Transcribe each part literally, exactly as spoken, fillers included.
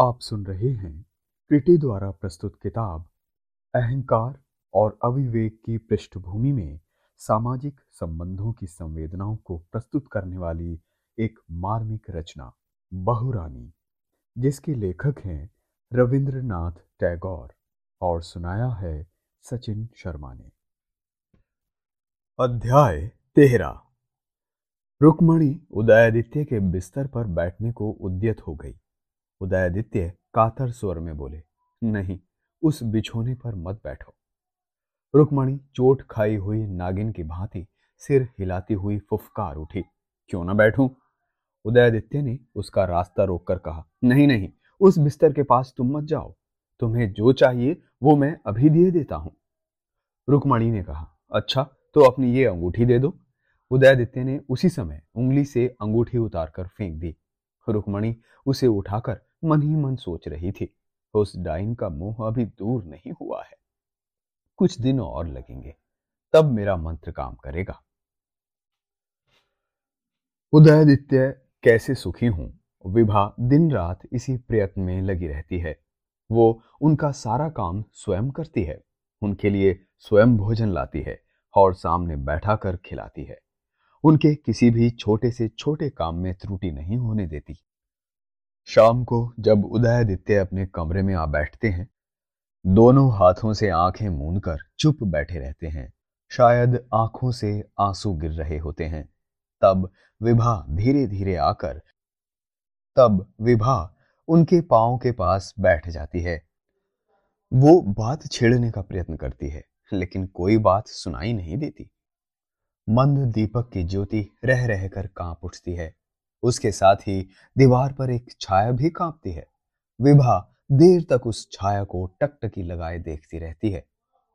आप सुन रहे हैं कृति द्वारा प्रस्तुत किताब अहंकार और अविवेक की पृष्ठभूमि में सामाजिक संबंधों की संवेदनाओं को प्रस्तुत करने वाली एक मार्मिक रचना बहुरानी, जिसके लेखक हैं रविंद्रनाथ टैगोर और सुनाया है सचिन शर्मा ने। अध्याय तेरह। रुक्मणि उदयादित्य के बिस्तर पर बैठने को उद्यत हो गई। उदयादित्य कातर स्वर में बोले, नहीं, उस बिछोने पर मत बैठो। रुक्मणि चोट खाई हुई नागिन की भांति सिर हिलाती हुई फुफकार उठी, क्यों ना बैठूं? उदयादित्य ने उसका रास्ता रोककर कहा, नहीं नहीं, उस बिस्तर के पास तुम मत जाओ, तुम्हें जो चाहिए वो मैं अभी दे देता हूं। रुक्मणि ने कहा, अच्छा तो अपनी ये अंगूठी दे दो। उदयादित्य ने उसी समय उंगली से अंगूठी उतारकर फेंक दी। रुक्मणि उसे उठाकर मन ही मन सोच रही थी, उस डाइन का मोह अभी दूर नहीं हुआ है, कुछ दिन और लगेंगे, तब मेरा मंत्र काम करेगा। उदयादित्य कैसे सुखी हूं, विभा दिन रात इसी प्रयत्न में लगी रहती है। वो उनका सारा काम स्वयं करती है, उनके लिए स्वयं भोजन लाती है और सामने बैठा कर खिलाती है, उनके किसी भी छोटे से छोटे काम में त्रुटि नहीं होने देती। शाम को जब उदयादित्य अपने कमरे में आ बैठते हैं, दोनों हाथों से आंखें मूंदकर चुप बैठे रहते हैं, शायद आंखों से आंसू गिर रहे होते हैं। तब विभा धीरे धीरे आकर तब विभा उनके पांव के पास बैठ जाती है। वो बात छेड़ने का प्रयत्न करती है, लेकिन कोई बात सुनाई नहीं देती। मंद दीपक की ज्योति रह रहकर कांप उठती है, उसके साथ ही दीवार पर एक छाया भी कांपती है। विभा देर तक उस छाया को टकटकी लगाए देखती रहती है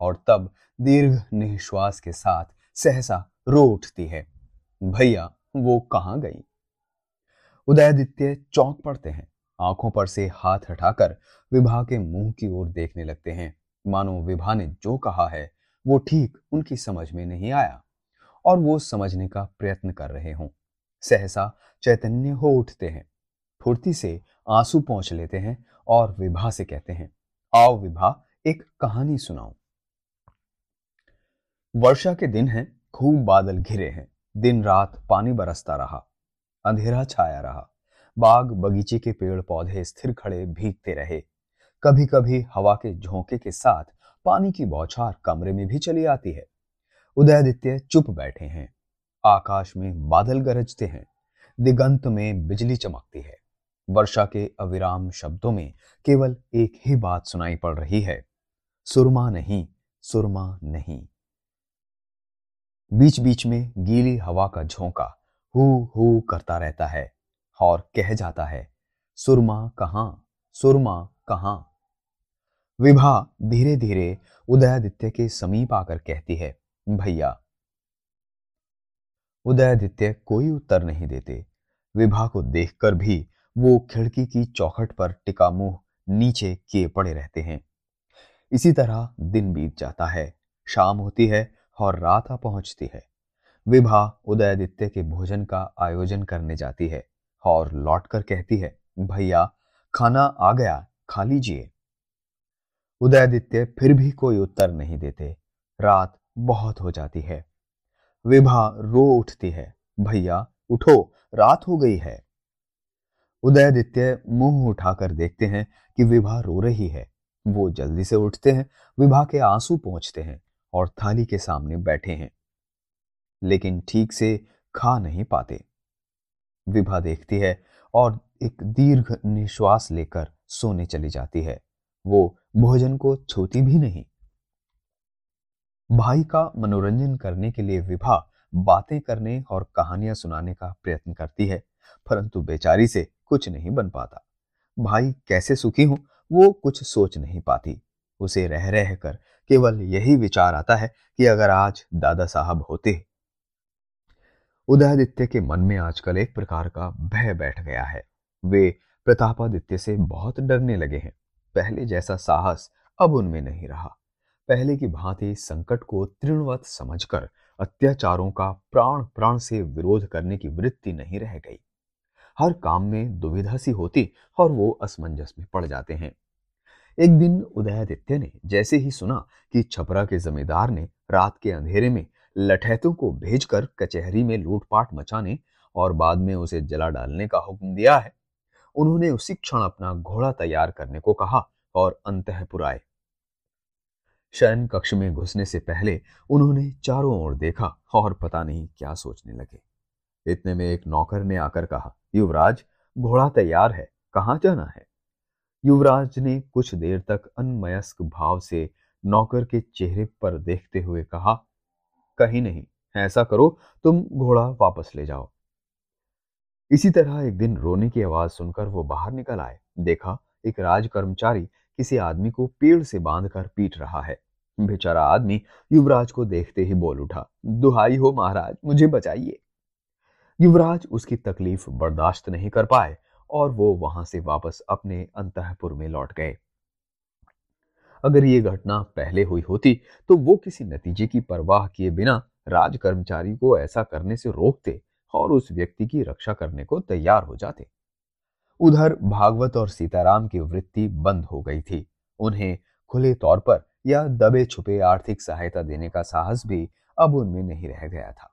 और तब दीर्घ निश्वास के साथ सहसा रो उठती है, भैया वो कहाँ गई? उदयादित्य चौंक पड़ते हैं, आंखों पर से हाथ हटाकर विभा के मुंह की ओर देखने लगते हैं, मानो विभा ने जो कहा है वो ठीक उनकी समझ में नहीं आया और वो समझने का प्रयत्न कर रहे हों। सहसा चैतन्य हो उठते हैं, फुर्ती से आंसू पोंछ लेते हैं और विभा से कहते हैं, आओ विभा एक कहानी सुनाओ। वर्षा के दिन हैं, खूब बादल घिरे हैं, दिन रात पानी बरसता रहा, अंधेरा छाया रहा, बाग बगीचे के पेड़ पौधे स्थिर खड़े भीगते रहे। कभी कभी हवा के झोंके के साथ पानी की बौछार कमरे में भी चली आती है। उदयादित्य चुप बैठे हैं, आकाश में बादल गरजते हैं, दिगंत में बिजली चमकती है। वर्षा के अविराम शब्दों में केवल एक ही बात सुनाई पड़ रही है, सुरमा नहीं, सुरमा नहीं। बीच बीच में गीली हवा का झोंका हू हू करता रहता है और कह जाता है, सुरमा कहाँ, सुरमा कहाँ। विभा धीरे धीरे उदयादित्य के समीप आकर कहती है, भैया। उदयादित्य कोई उत्तर नहीं देते। विभा को देखकर भी वो खिड़की की चौखट पर टिका मुंह नीचे किए पड़े रहते हैं। इसी तरह दिन बीत जाता है, शाम होती है और रात आ पहुंचती है। विभा उदयादित्य के भोजन का आयोजन करने जाती है और लौटकर कहती है, भैया खाना आ गया, खा लीजिए। उदयादित्य फिर भी कोई उत्तर नहीं देते। रात बहुत हो जाती है। विभा रो उठती है, भैया उठो, रात हो गई है। उदयादित्य मुंह उठाकर देखते हैं कि विभा रो रही है। वो जल्दी से उठते हैं, विभा के आंसू पोंछते हैं और थाली के सामने बैठे हैं, लेकिन ठीक से खा नहीं पाते। विभा देखती है और एक दीर्घ निश्वास लेकर सोने चली जाती है। वो भोजन को छूती भी नहीं। भाई का मनोरंजन करने के लिए विभा बातें करने और कहानियां सुनाने का प्रयत्न करती है, परंतु बेचारी से कुछ नहीं बन पाता। भाई कैसे सुखी हो वो कुछ सोच नहीं पाती। उसे रह रह कर केवल यही विचार आता है कि अगर आज दादा साहब होते। उदयादित्य के मन में आजकल एक प्रकार का भय बैठ गया है। वे प्रतापादित्य से बहुत डरने लगे हैं। पहले जैसा साहस अब उनमें नहीं रहा। पहले की भांति संकट को तृणवत समझकर अत्याचारों का प्राण प्राण से विरोध करने की वृत्ति नहीं रह गई। हर काम में दुविधा सी होती और वो असमंजस में पड़ जाते हैं। एक दिन उदयादित्य ने जैसे ही सुना कि छपरा के जमींदार ने रात के अंधेरे में लठैतों को भेजकर कचहरी में लूटपाट मचाने और बाद में उसे जला डालने का हुक्म दिया है, उन्होंने उसी क्षण अपना घोड़ा तैयार करने को कहा और अंतःपुर आए। शयन कक्ष में घुसने से पहले उन्होंने चारों ओर देखा और पता नहीं क्या सोचने लगे। इतने में एक नौकर ने आकर कहा, युवराज घोड़ा तैयार है, कहाँ जाना है? युवराज ने कुछ देर तक अनमयस्क भाव से नौकर के चेहरे पर देखते हुए कहा, कहीं नहीं, ऐसा करो तुम घोड़ा वापस ले जाओ। इसी तरह एक दिन रोने की आवाज सुनकर वो बाहर निकल आए। देखा एक राज कर्मचारी किसी आदमी को पेड़ से बांधकर पीट रहा है। बेचारा आदमी युवराज को देखते ही बोल उठा, दुहाई हो महाराज, मुझे बचाइए। युवराज उसकी तकलीफ बर्दाश्त नहीं कर पाए और वो वहां से वापस अपने अंतःपुर में लौट गए। अगर ये घटना पहले हुई होती तो वो किसी नतीजे की परवाह किए बिना राज कर्मचारी को ऐसा करने से रोकते और उस व्यक्ति की रक्षा करने को तैयार हो जाते। उधर भागवत और सीताराम की वृत्ति बंद हो गई थी। उन्हें खुले तौर पर या दबे छुपे आर्थिक सहायता देने का साहस भी अब उनमें नहीं रह गया था।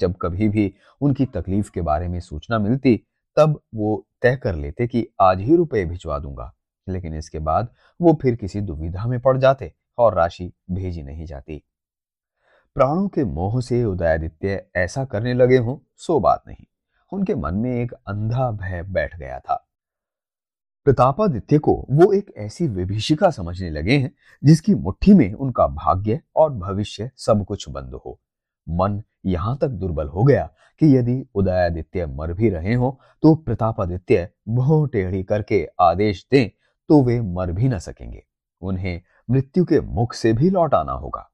जब कभी भी उनकी तकलीफ के बारे में सूचना मिलती तब वो तय कर लेते कि आज ही रुपए भिजवा दूंगा, लेकिन इसके बाद वो फिर किसी दुविधा में पड़ जाते और राशि भेजी नहीं जाती। प्राणों के मोह से उदयादित्य ऐसा करने लगे हों सो बात नहीं, उनके मन में एक अंधा भय बैठ गया था। प्रतापादित्य को वो एक ऐसी विभीषिका समझने लगे हैं जिसकी मुट्ठी में उनका भाग्य और भविष्य सब कुछ बंद हो। मन यहां तक दुर्बल हो गया कि यदि उदयादित्य मर भी रहे हों तो प्रतापादित्य भौं टेढ़ी करके आदेश दें तो वे मर भी न सकेंगे, उन्हें मृत्यु के मुख से भी लौट आना होगा।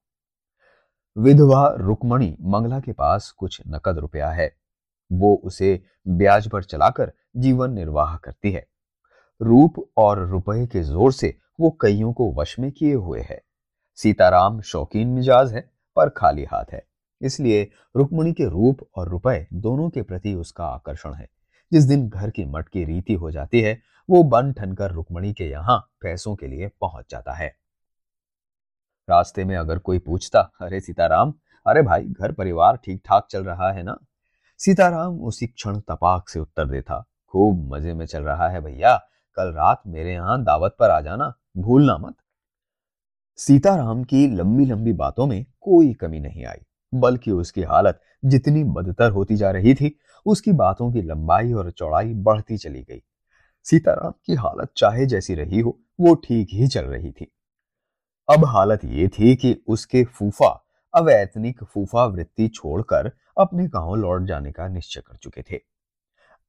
विधवा रुक्मणि मंगला के पास कुछ नकद रुपया है, वो उसे ब्याज पर चलाकर जीवन निर्वाह करती है। रूप और रुपये के जोर से वो कईयों को वश में किए हुए है। सीताराम शौकीन मिजाज है पर खाली हाथ है, इसलिए रुक्मणी के रूप और रुपए दोनों के प्रति उसका आकर्षण है। जिस दिन घर की मटकी रीति हो जाती है वो बन ठनकर रुक्मणी के यहाँ पैसों के लिए पहुंच जाता है। रास्ते में अगर कोई पूछता, अरे सीताराम, अरे भाई घर परिवार ठीक ठाक चल रहा है ना? सीताराम उसी क्षण तपाक से उत्तर देता, खूब मजे में चल रहा है भैया, कल रात मेरे यहाँ दावत पर आ जाना, भूलना मत। सीताराम की लंबी लंबी बातों में कोई कमी नहीं आई, बल्कि उसकी हालत जितनी बदतर होती जा रही थी उसकी बातों की लंबाई और चौड़ाई बढ़ती चली गई। सीताराम की हालत चाहे जैसी रही हो वो ठीक ही चल रही थी। अब हालत ये थी कि उसके फूफा अवैतनिक फूफा वृत्ति छोड़कर अपने गांव लौट जाने का निश्चय कर चुके थे।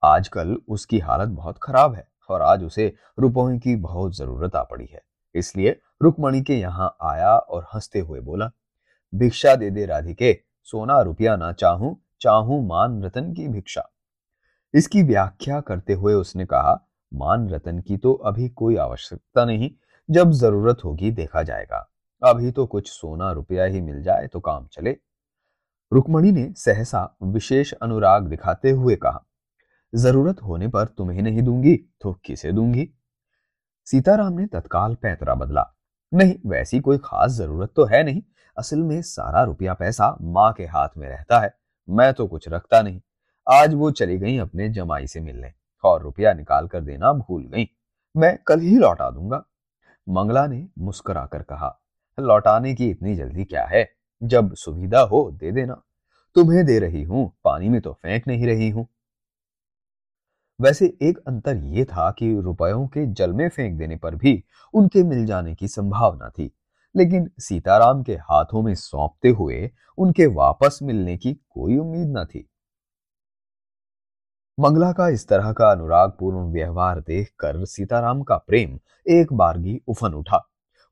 आजकल उसकी हालत बहुत खराब है और आज उसे रुपयों की बहुत जरूरत आ पड़ी है, इसलिए रुक्मणी के यहाँ आया और हंसते हुए बोला, भिक्षा दे दे राधिके, सोना रुपया ना चाहूं, चाहूं मान रतन की भिक्षा। इसकी व्याख्या करते हुए उसने कहा, मान रतन की तो अभी कोई आवश्यकता नहीं, जब जरूरत होगी देखा जाएगा, अभी तो कुछ सोना रुपया ही मिल जाए तो काम चले। रुक्मणी ने सहसा विशेष अनुराग दिखाते हुए कहा, जरूरत होने पर तुम्हें नहीं दूंगी तो किसे दूंगी? सीताराम ने तत्काल पैतरा बदला, नहीं वैसी कोई खास जरूरत तो है नहीं, असल में सारा रुपया पैसा माँ के हाथ में रहता है, मैं तो कुछ रखता नहीं, आज वो चली गई अपने जमाई से मिलने और रुपया निकाल कर देना भूल गई, मैं कल ही लौटा दूंगा। मंगला ने मुस्कुरा कर कहा, लौटाने की इतनी जल्दी क्या है, जब सुविधा हो दे देना, तुम्हें दे रही हूं, पानी में तो फेंक नहीं रही हूं। वैसे एक अंतर ये था कि रुपयों के जल में फेंक देने पर भी उनके मिल जाने की संभावना थी, लेकिन सीताराम के हाथों में सौंपते हुए उनके वापस मिलने की कोई उम्मीद न थी। मंगला का इस तरह का अनुरागपूर्ण व्यवहार देखकर सीताराम का प्रेम एक बारगी उफन उठा।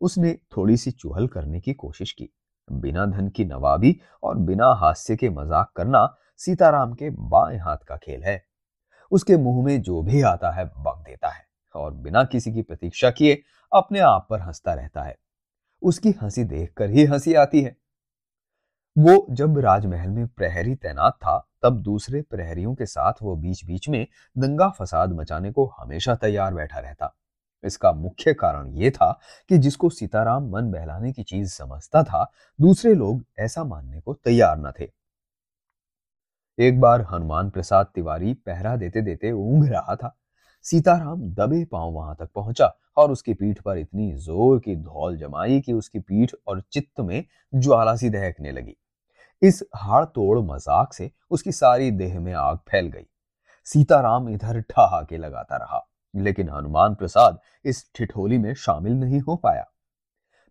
उसने थोड़ी सी चुहल करने की कोशिश की। बिना धन की नवाबी और बिना हास्य के मजाक करना सीताराम के बाएं हाथ का खेल है। उसके मुंह में जो भी आता है बक देता है और बिना किसी की प्रतीक्षा किए अपने आप पर हंसता रहता है। उसकी हंसी देखकर ही हंसी आती है। वो जब राजमहल में प्रहरी तैनात था तब दूसरे प्रहरियों के साथ वो बीच बीच में दंगा फसाद मचाने को हमेशा तैयार बैठा रहता। इसका मुख्य कारण ये था कि जिसको सीताराम मन बहलाने की चीज समझता था, दूसरे लोग ऐसा मानने को तैयार न थे। एक बार हनुमान प्रसाद तिवारी पहरा देते देते ऊँघ रहा था। सीताराम दबे पांव वहां तक पहुंचा और उसकी पीठ पर इतनी जोर की धौल जमाई कि उसकी पीठ और चित्त में ज्वाला सी दहकने लगी। इस हाड़ तोड़ मजाक से उसकी सारी देह में आग फैल गई। सीताराम इधर ठहाके लगाता रहा, लेकिन हनुमान प्रसाद इस ठिठोली में शामिल नहीं हो पाया।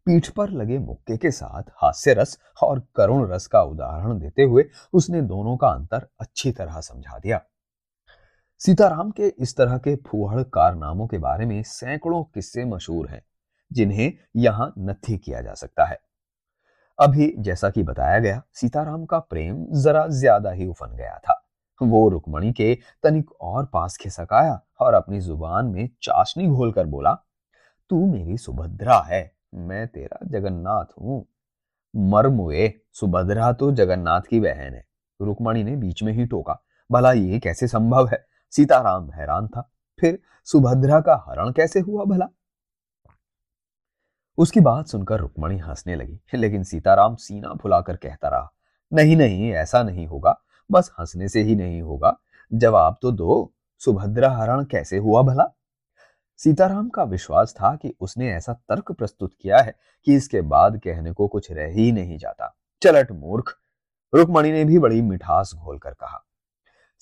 पीठ पर लगे मुक्के के साथ हास्य रस और करुण रस का उदाहरण देते हुए उसने दोनों का अंतर अच्छी तरह समझा दिया। सीताराम के इस तरह के फूहड़ कारनामों के बारे में सैकड़ों किस्से मशहूर हैं, जिन्हें यहां नथी किया जा सकता है। अभी जैसा कि बताया गया, सीताराम का प्रेम जरा ज्यादा ही उफन गया था। वो रुक्मणी के तनिक और पास खिसक आया और अपनी जुबान में चाशनी घोलकर बोला, तू मेरी सुभद्रा है, मैं तेरा जगन्नाथ हूं। मर मुए, सुभद्रा तो जगन्नाथ की बहन है, रुक्मणी ने बीच में ही टोका। भला ये कैसे संभव है? सीताराम हैरान था। फिर सुभद्रा का हरण कैसे हुआ भला? उसकी बात सुनकर रुक्मणी हंसने लगी, लेकिन सीताराम सीना फुलाकर कहता रहा, नहीं नहीं, ऐसा नहीं होगा, बस हंसने से ही नहीं होगा, जवाब तो दो, सुभद्रा हरण कैसे हुआ भला? सीताराम का विश्वास था कि उसने ऐसा तर्क प्रस्तुत किया है कि इसके बाद कहने को कुछ रह ही नहीं जाता। चलट मूर्ख, रुक्मणी ने भी बड़ी मिठास घोलकर कहा।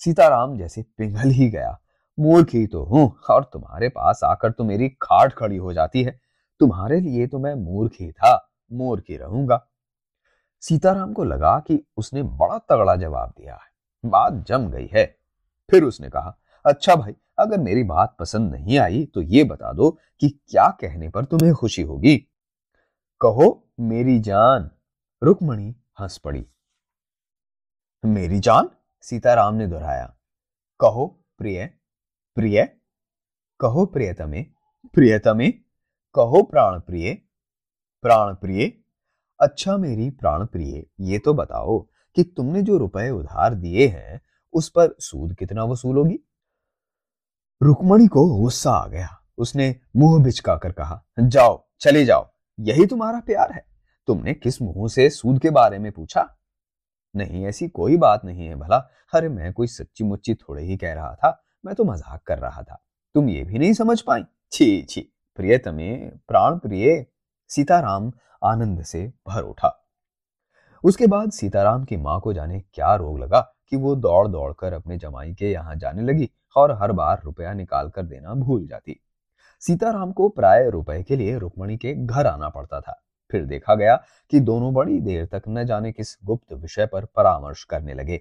सीताराम जैसे पिघल ही गया। मूर्ख ही तो हूं और तुम्हारे पास आकर तो मेरी खाट खड़ी हो जाती है। तुम्हारे लिए तो मैं मूर्ख ही था, मूर्ख ही रहूंगा। सीताराम को लगा कि उसने बड़ा तगड़ा जवाब दिया है, बात जम गई है। फिर उसने कहा, अच्छा भाई, अगर मेरी बात पसंद नहीं आई तो ये बता दो कि क्या कहने पर तुम्हें खुशी होगी। कहो मेरी जान। रुक्मणी हंस पड़ी। मेरी जान, सीताराम ने दोहराया। कहो प्रिय, प्रिय, कहो प्रियतमे, प्रियतमे, कहो प्राण प्रिय, प्राण प्रिय। अच्छा मेरी प्राण प्रिय, ये तो बताओ कि तुमने जो रुपए उधार दिए हैं उस पर सूद कितना वसूलोगी? रुक्मणी को गुस्सा आ गया। उसने मुंह बिचका कर कहा, जाओ, चले जाओ, यही तुम्हारा प्यार है? तुमने किस मुंह से सूद के बारे में पूछा? नहीं, ऐसी कोई बात नहीं है भला। अरे मैं कोई सच्ची मुच्ची थोड़े ही कह रहा था, मैं तो मजाक कर रहा था। तुम ये भी नहीं समझ पाई? छी छी, प्रियतमे, प्राण प्रिय। सीताराम आनंद से भर उठा। उसके बाद सीताराम की माँ को जाने क्या रोग लगा कि वो दौड़ दौड़ कर अपने जमाई के यहाँ जाने लगी और हर बार रुपया निकाल कर देना भूल जाती। सीताराम को प्राय रुपए के लिए रुक्मणी के घर आना पड़ता था। फिर देखा गया कि दोनों बड़ी देर तक न जाने किस गुप्त विषय पर परामर्श करने लगे।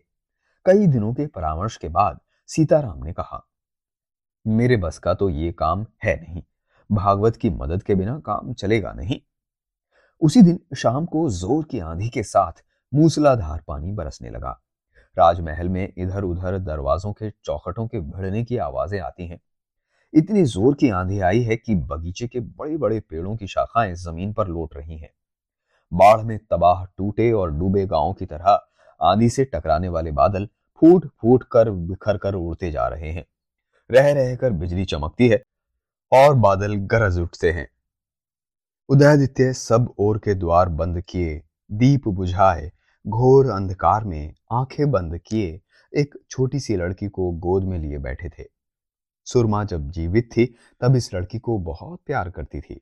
कई दिनों के परामर्श के बाद सीताराम ने कहा, मेरे बस का तो ये काम है नहीं, भागवत की मदद के बिना काम चलेगा नहीं। उसी दिन शाम को जोर की आंधी के साथ मूसलाधार पानी बरसने लगा। राजमहल में इधर उधर दरवाजों के चौखटों के भिड़ने की आवाजें आती हैं। इतनी जोर की आंधी आई है कि बगीचे के बड़े बड़े पेड़ों की शाखाएं जमीन पर लोट रही हैं। बाढ़ में तबाह टूटे और डूबे गांवों की तरह आंधी से टकराने वाले बादल फूट फूट कर बिखर कर उड़ते जा रहे हैं। रह रह कर बिजली चमकती है और बादल गरज उठते हैं। उदयादित्य सब ओर के द्वार बंद किए, दीप बुझाए, घोर अंधकार में आंखें बंद किए एक छोटी सी लड़की को गोद में लिए बैठे थे। सुरमा जब जीवित थी तब इस लड़की को बहुत प्यार करती थी।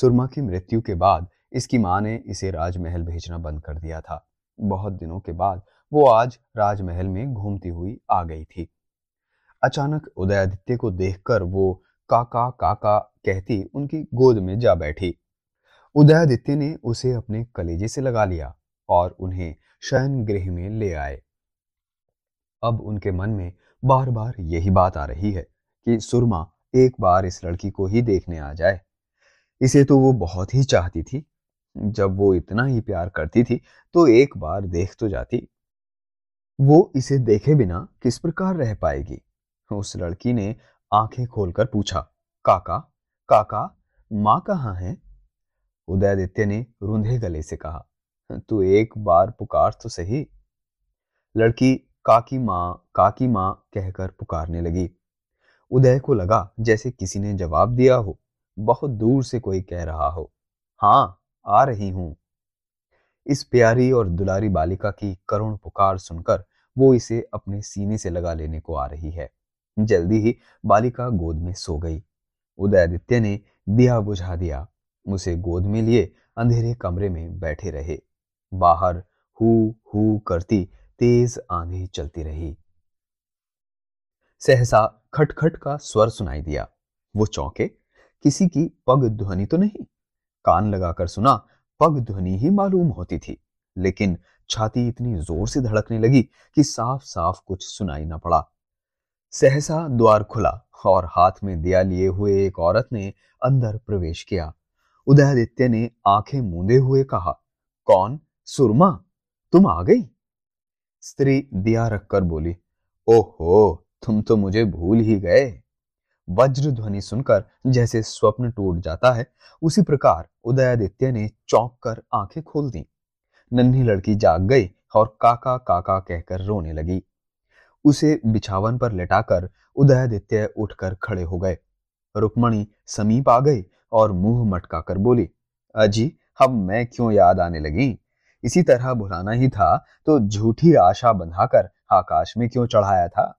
सुरमा की मृत्यु के बाद इसकी माँ ने इसे राजमहल भेजना बंद कर दिया था। बहुत दिनों के बाद वो आज राजमहल में घूमती हुई आ गई थी। अचानक उदयादित्य को देखकर वो काका काका कहती उनकी गोद में जा बैठी। उदयादित्य ने उसे अपने कलेजे से लगा लिया और उन्हें शयन गृह में ले आए। अब उनके मन में बार बार यही बात आ रही है कि सुरमा एक बार इस लड़की को ही देखने आ जाए। इसे तो वो बहुत ही चाहती थी। जब वो इतना ही प्यार करती थी तो एक बार देख तो जाती। वो इसे देखे बिना किस प्रकार रह पाएगी? उस लड़की ने आंखें खोलकर पूछा, काका काका, माँ कहाँ है? उदयादित्य ने रूंधे गले से कहा, तू एक बार पुकार तो सही। लड़की काकी माँ काकी माँ कहकर पुकारने लगी। उदय को लगा जैसे किसी ने जवाब दिया हो, बहुत दूर से कोई कह रहा हो, हाँ आ रही हूं। इस प्यारी और दुलारी बालिका की करुण पुकार सुनकर वो इसे अपने सीने से लगा लेने को आ रही है। जल्दी ही बालिका गोद में सो गई। उदयादित्य ने दिया बुझा दिया, उसे गोद में लिए अंधेरे कमरे में बैठे रहे। बाहर हू हू करती तेज आंधी चलती रही। सहसा खटखट का स्वर सुनाई दिया। वो चौंके, किसी की पग ध्वनि तो नहीं। कान लगाकर सुना, पग ध्वनि ही मालूम होती थी, लेकिन छाती इतनी जोर से धड़कने लगी कि साफ साफ कुछ सुनाई न पड़ा। सहसा द्वार खुला और हाथ में दिया लिए हुए एक औरत ने अंदर प्रवेश किया। उदयादित्य ने आंखें मूंदे हुए कहा, कौन? सुरमा, तुम आ गई? स्त्री दिया रखकर बोली, ओहो, तुम तो मुझे भूल ही गए। वज्र ध्वनि सुनकर जैसे स्वप्न टूट जाता है, उसी प्रकार उदयादित्य ने चौंक कर आंखें खोल दी। नन्ही लड़की जाग गई और काका काका कहकर रोने लगी। उसे बिछावन पर लेटाकर उदयादित्य उठकर खड़े हो गए। रुक्मणी समीप आ गई और मुंह मटकाकर बोली, अजी अब मैं क्यों याद आने लगी? इसी तरह भुलाना ही था तो झूठी आशा बंधाकर आकाश में क्यों चढ़ाया था?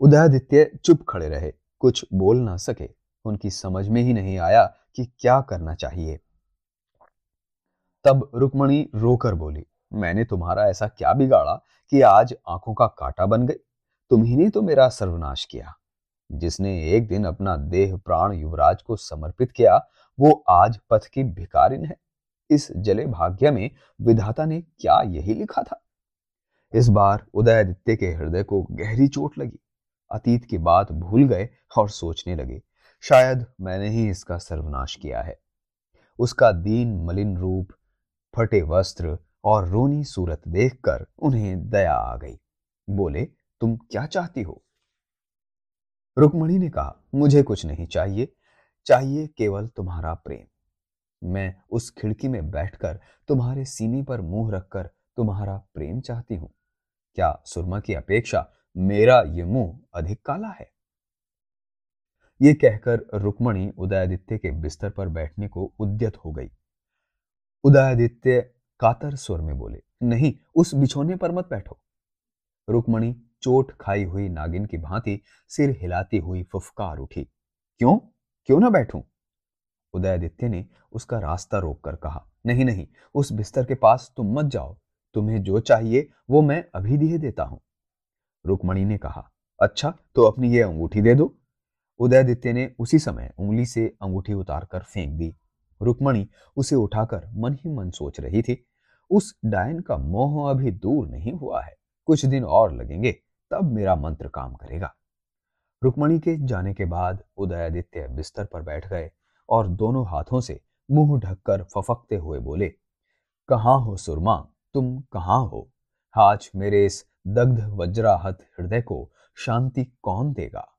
उदयादित्य चुप खड़े रहे, कुछ बोल ना सके। उनकी समझ में ही नहीं आया कि क्या करना चाहिए। तब रुक्मणी रोकर बोली, मैंने तुम्हारा ऐसा क्या बिगाड़ा कि आज आंखों का कांटा बन गई? तुम्ही तो मेरा सर्वनाश किया। जिसने एक दिन अपना देह प्राण युवराज को समर्पित किया, वो आज पथ की भिखारिन है। इस जले भाग्य में विधाता ने क्या यही लिखा था? इस बार उदयादित्य के हृदय को गहरी चोट लगी। अतीत की बात भूल गए और सोचने लगे, शायद मैंने ही इसका सर्वनाश किया है। उसका दीन मलिन रूप, फटे वस्त्र और रोनी सूरत देखकर उन्हें दया आ गई। बोले, तुम क्या चाहती हो? रुक्मणी ने कहा, मुझे कुछ नहीं चाहिए, चाहिए केवल तुम्हारा प्रेम। मैं उस खिड़की में बैठकर तुम्हारे सीने पर मुंह रखकर तुम्हारा प्रेम चाहती हूं। क्या सुरमा की अपेक्षा मेरा ये मुंह अधिक काला है? ये कहकर रुक्मणी उदयादित्य के बिस्तर पर बैठने को उद्यत हो गई। उदयादित्य कातर स्वर में बोले, नहीं, उस बिछोने पर मत बैठो। रुक्मणी चोट खाई हुई नागिन की भांति सिर हिलाती हुई फुफकार उठी, क्यों क्यों ना बैठूं? उदयादित्य ने उसका रास्ता रोककर कहा, नहीं नहीं, उस बिस्तर के पास तुम मत जाओ। तुम्हें जो चाहिए वो मैं अभी दिए देता हूं। रुक्मणी ने कहा, अच्छा तो अपनी ये अंगूठी दे दो। उदयादित्य ने उसी समय उंगली से अंगूठी उतारकर फेंक दी। रुक्मणी उसे उठाकर मन ही मन सोच रही थी, उस डायन का मोह अभी दूर नहीं हुआ है। कुछ दिन और लगेंगे, तब मेरा मंत्र काम करेगा। रुक्मणी के जाने के बाद उदयादित्य बिस्तर पर बैठ गए और दोनों हाथों से मुंह ढककर फफकते हुए बोले, कहाँ हो सुरमा, तुम कहाँ हो? आज मेरे इस दग्ध वज्राहत हृदय को शांति कौन देगा?